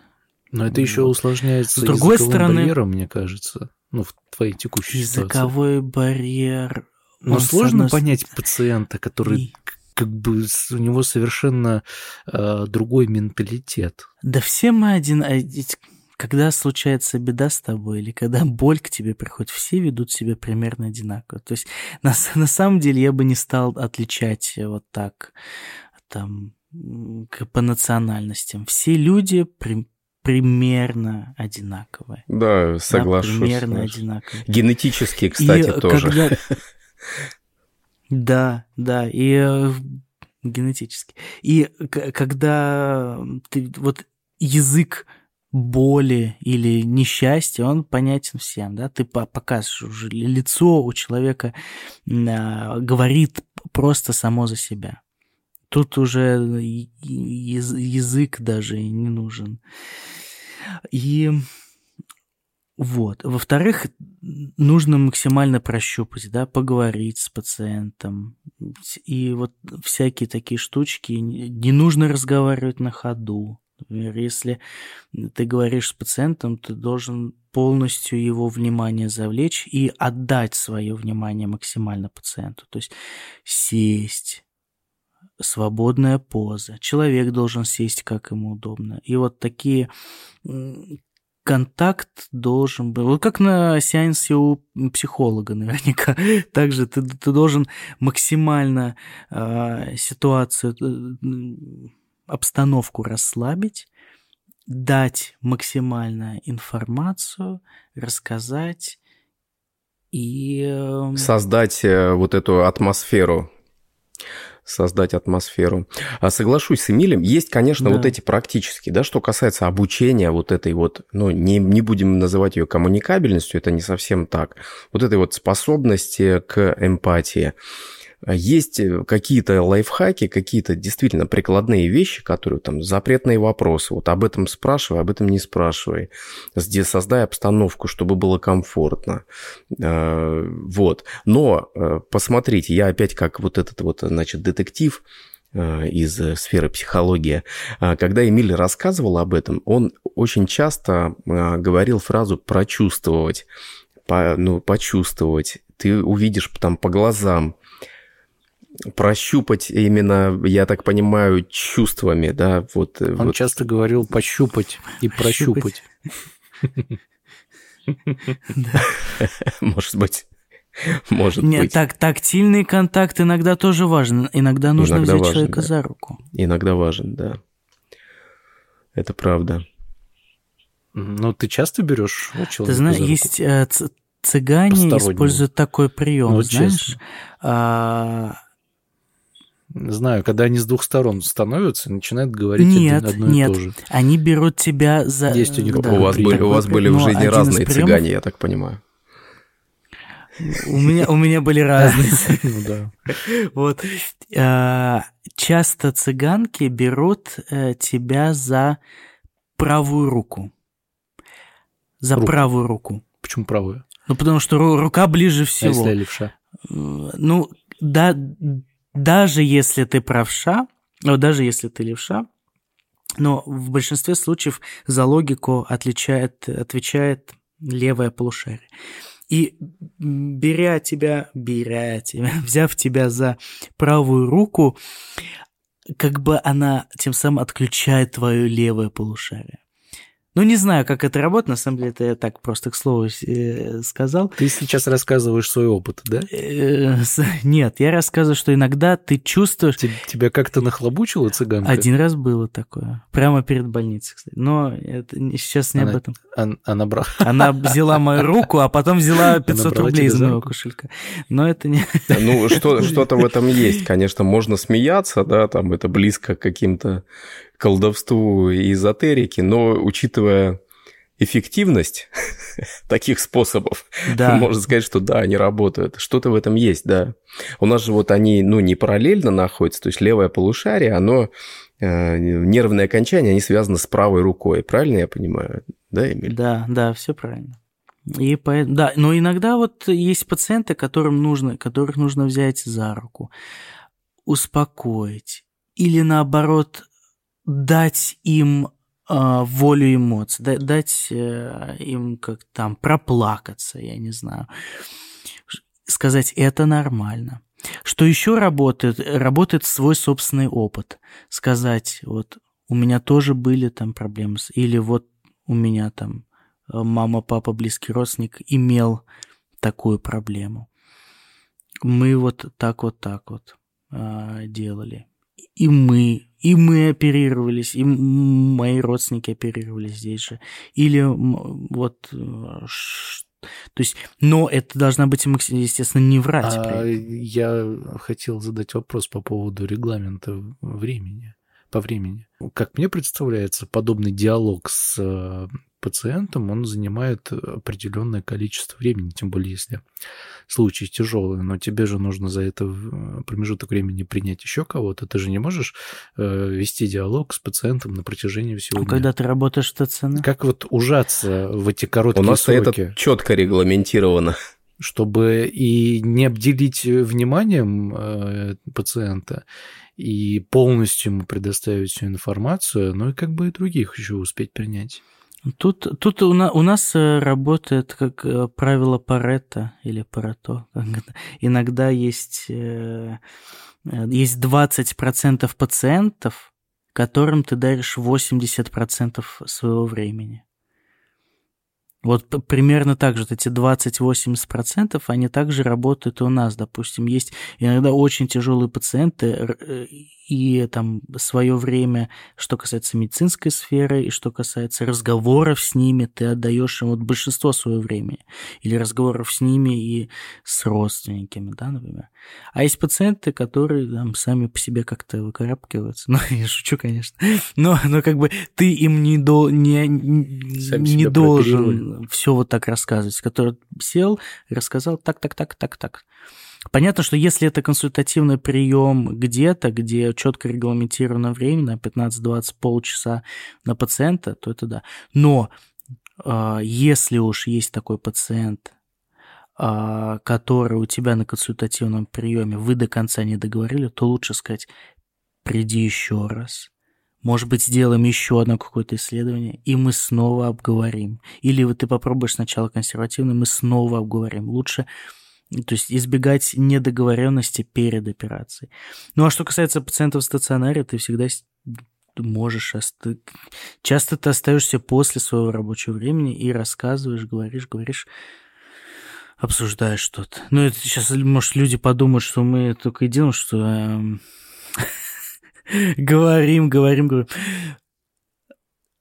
Но это еще усложняется языковым барьером, мне кажется, в твоей текущей ситуации. Языковой барьер... Но сложно понять пациента, который... у него совершенно другой менталитет. Да все мы один... Когда случается беда с тобой или когда боль к тебе приходит, все ведут себя примерно одинаково. То есть на самом деле я бы не стал отличать вот так там, по национальностям. Все люди примерно одинаковые. Да, соглашусь. Да, примерно одинаковые. Генетически, кстати, тоже. Когда... Да, и генетически. И когда ты вот язык боли или несчастья, он понятен всем, да, ты показываешь уже лицо у человека, говорит просто само за себя. Тут уже язык даже не нужен. И вот. Во-вторых, нужно максимально прощупать, да, поговорить с пациентом. И вот всякие такие штучки, не нужно разговаривать на ходу. Например, если ты говоришь с пациентом, ты должен полностью его внимание завлечь и отдать свое внимание максимально пациенту. То есть сесть, свободная поза. Человек должен сесть, как ему удобно. И вот такие контакт должен быть. Вот как на сеансе у психолога наверняка. Также ты должен максимально ситуацию... обстановку расслабить, дать максимально информацию, рассказать и... Создать вот эту атмосферу. Соглашусь с Эмилем. Есть, конечно, вот эти практические, да, что касается обучения вот этой вот, не будем называть ее коммуникабельностью, это не совсем так, вот этой вот способности к эмпатии. Есть какие-то лайфхаки, какие-то действительно прикладные вещи, которые там запретные вопросы. Вот об этом спрашивай, об этом не спрашивай. Создай обстановку, чтобы было комфортно. Вот. Но посмотрите, я опять как вот этот вот, значит, детектив из сферы психологии. Когда Эмиль рассказывал об этом, он очень часто говорил фразу «прочувствовать». Почувствовать. Ты увидишь там по глазам. Прощупать именно, я так понимаю, чувствами, да? Вот, он часто говорил пощупать и прощупать. Может быть. Тактильный контакт иногда тоже важен. Иногда нужно взять человека за руку. Иногда важен, да. Это правда. Ты часто берешь человека за руку? Ты знаешь, есть Цыгане используют такой прием, ну, знаешь? Знаю, когда они с двух сторон становятся, начинают говорить одно и то же. Нет, они берут тебя за... Есть у них да, у вас были в жизни разные цыгане, я так понимаю. У меня были разные. Вот. Часто цыганки берут тебя за правую руку. За правую руку. Почему правую? Ну, потому что рука ближе всего. А если левша? Ну, да... Даже если ты левша, но в большинстве случаев за логику отвечает левое полушарие. И взяв тебя за правую руку, как бы она тем самым отключает твое левое полушарие. Ну, не знаю, как это работает, на самом деле, это я так просто к слову сказал. Ты сейчас рассказываешь свой опыт, да? Нет, я рассказываю, что иногда ты чувствуешь... Тебя как-то нахлобучило цыганка? Один раз было такое, прямо перед больницей, кстати. Но это... сейчас не об этом. Она взяла мою руку, а потом взяла 500 рублей из моего кошелька. Но это не... Ну, что-то в этом есть, конечно, можно смеяться, да, там это близко к каким-то... колдовству и эзотерике, но учитывая эффективность таких способов, да. Можно сказать, что да, они работают. Что-то в этом есть, да. У нас же вот они, не параллельно находятся, то есть левое полушарие, оно, нервные окончания, они связаны с правой рукой, правильно я понимаю? Да, Эмиль? Да, все правильно. И да, но иногда вот есть пациенты, которых нужно взять за руку, успокоить или наоборот... дать им волю эмоций, дать им как там проплакаться, я не знаю, сказать это нормально. Что еще работает свой собственный опыт, сказать вот у меня тоже были там проблемы или вот у меня там мама, папа, близкий родственник имел такую проблему, мы вот так делали. И мы оперировались, и мои родственники оперировались здесь же. Или вот... То есть, но это должна быть, естественно, не врать. Я хотел задать вопрос по поводу регламента по времени. Как мне представляется, подобный диалог с пациентом, он занимает определенное количество времени, тем более если случай тяжелый, но тебе же нужно за это промежуток времени принять еще кого-то, ты же не можешь вести диалог с пациентом на протяжении всего дня. Когда ты работаешь в ТЦН? Как вот ужаться в эти короткие сроки? У нас это четко регламентировано. Чтобы и не обделить вниманием пациента, и полностью ему предоставить всю информацию, ну и как бы и других еще успеть принять. Тут у нас работает, как правило, Парето или Парето. Иногда есть 20% пациентов, которым ты даришь 80% своего времени. Вот примерно так же, вот эти 20-80%, они также работают и у нас, допустим. Есть иногда очень тяжелые пациенты, и там свое время, что касается медицинской сферы, и что касается разговоров с ними, ты отдаешь им вот большинство своего времени. Или разговоров с ними и с родственниками, да, например. А есть пациенты, которые там сами по себе как-то выкарабкиваются. Ну, я шучу, конечно. Но как бы ты им не должен... все вот так рассказывать, который сел и рассказал так. Понятно, что если это консультативный прием где-то, где четко регламентировано время, 15-20, полчаса на пациента, то это да. Но если уж есть такой пациент, который у тебя на консультативном приеме вы до конца не договорили, то лучше сказать, приди еще раз. Может быть, сделаем еще одно какое-то исследование, и мы снова обговорим. Или вот ты попробуешь сначала консервативно, мы снова обговорим. Лучше, то есть избегать недоговоренности перед операцией. Ну, а что касается пациентов в стационаре, ты всегда можешь... Часто ты остаешься после своего рабочего времени и рассказываешь, говоришь... обсуждаешь что-то. Ну, это сейчас, может, люди подумают, что мы только и делаем, что... Говорим.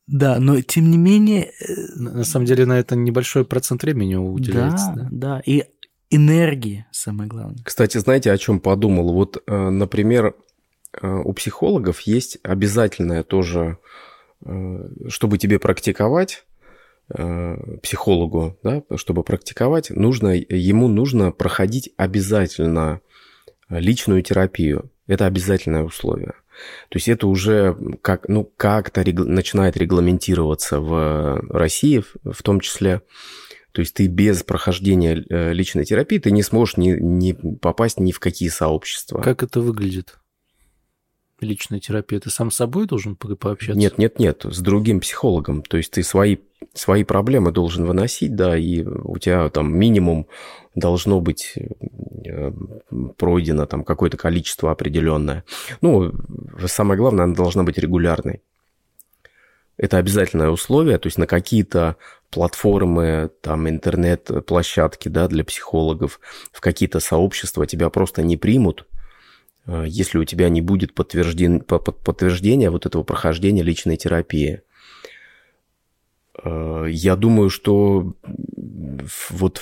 Да, но тем не менее... На самом деле на это небольшой процент времени уделяется. Да, да, да. И энергии, самое главное. Кстати, знаете, о чем подумал? Вот, например, у психологов есть обязательное тоже, чтобы тебе практиковать, психологу, да, чтобы практиковать, ему нужно проходить обязательно личную терапию. Это обязательное условие. То есть это уже начинает регламентироваться в России в том числе. То есть ты без прохождения личной терапии ты не сможешь не попасть ни в какие сообщества. Как это выглядит? Личная терапия. Ты сам с собой должен пообщаться? Нет. С другим психологом. То есть ты свои проблемы должен выносить, да, и у тебя там минимум должно быть пройдено там какое-то количество определенное. Ну, самое главное, она должна быть регулярной. Это обязательное условие, то есть на какие-то платформы, там, интернет-площадки, да, для психологов, в какие-то сообщества тебя просто не примут, если у тебя не будет подтверждения вот этого прохождения личной терапии. Я думаю, что вот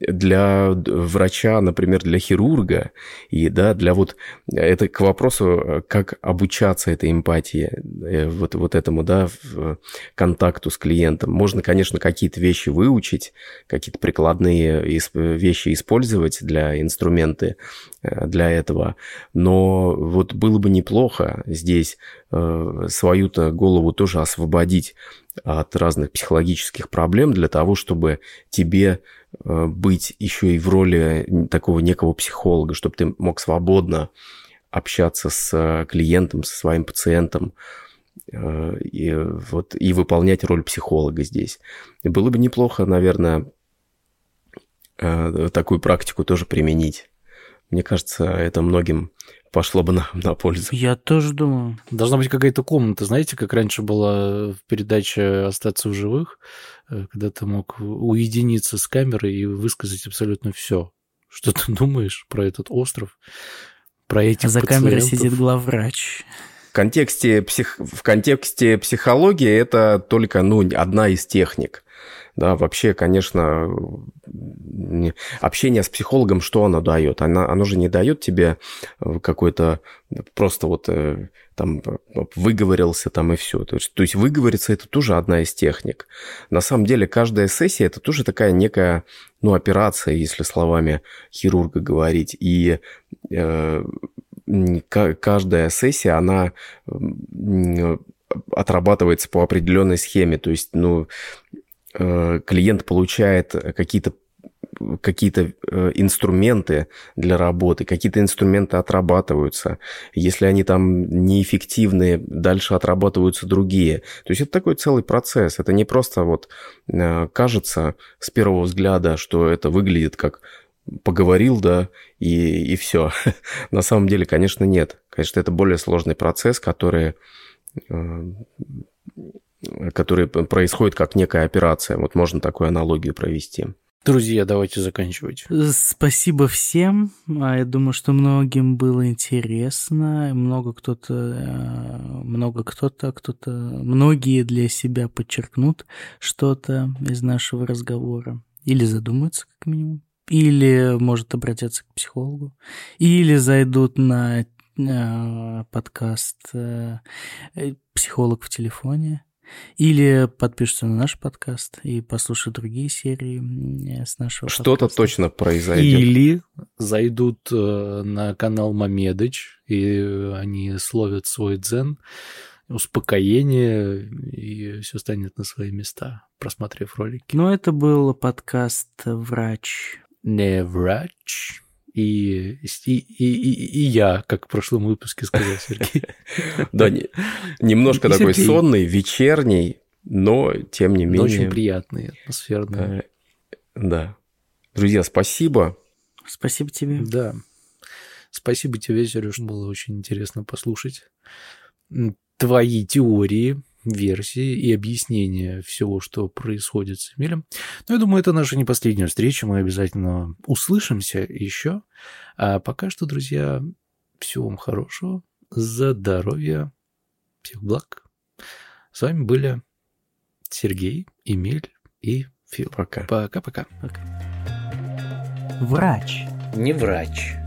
для врача, например, для хирурга, и да, для вот... Это к вопросу, как обучаться этой эмпатии, вот этому, да, контакту с клиентом. Можно, конечно, какие-то вещи выучить, какие-то прикладные вещи использовать инструменты для этого. Но вот было бы неплохо здесь свою-то голову тоже освободить от разных психологических проблем для того, чтобы тебе быть еще и в роли такого некого психолога, чтобы ты мог свободно общаться с клиентом, со своим пациентом и выполнять роль психолога здесь. И было бы неплохо, наверное, такую практику тоже применить. Мне кажется, это многим пошло бы на пользу. Я тоже думаю. Должна быть какая-то комната, знаете, как раньше была передача «Остаться в живых», когда ты мог уединиться с камерой и высказать абсолютно все, что ты думаешь про этот остров, про этих пациентов. За камерой сидит главврач. В контексте психологии это только одна из техник. Да, вообще, конечно, общение с психологом, что оно дает? Оно же не дает тебе какой-то просто вот там выговорился там и все. То есть выговориться – это тоже одна из техник. На самом деле каждая сессия – это тоже такая некая операция, если словами хирурга говорить. И каждая сессия, она отрабатывается по определенной схеме. То есть, клиент получает какие-то инструменты для работы, какие-то инструменты отрабатываются. Если они там неэффективны, дальше отрабатываются другие. То есть это такой целый процесс. Это не просто вот кажется с первого взгляда, что это выглядит как поговорил, да, и все. На самом деле, конечно, нет. Конечно, это более сложный процесс, который происходит как некая операция. Вот можно такую аналогию провести. Друзья, давайте заканчивать. Спасибо всем. Я думаю, что многим было интересно. Многие для себя подчеркнут что-то из нашего разговора. Или задумаются, как минимум. Или, может, обратятся к психологу. Или зайдут на подкаст «Психолог в телефоне». Или подпишутся на наш подкаст и послушают другие серии с нашего подкаста. Что-то точно произойдет. Или зайдут на канал Мамедыч, и они словят свой дзен, успокоение, и все станет на свои места, просмотрев ролики. Ну, это был подкаст «Врач». Не врач. И я, как в прошлом выпуске сказал Сергей. Да, немножко такой сонный, вечерний, но тем не менее... Очень приятный, атмосферный. Да. Друзья, спасибо. Спасибо тебе. Да. Спасибо тебе, Сереж. Было очень интересно послушать твои теории, версии и объяснения всего, что происходит с Эмилем. Но я думаю, это наша не последняя встреча. Мы обязательно услышимся еще. А пока что, друзья, всего вам хорошего, здоровья, всех благ. С вами были Сергей, Эмиль и Фил. Пока. Пока-пока. Врач. Не врач.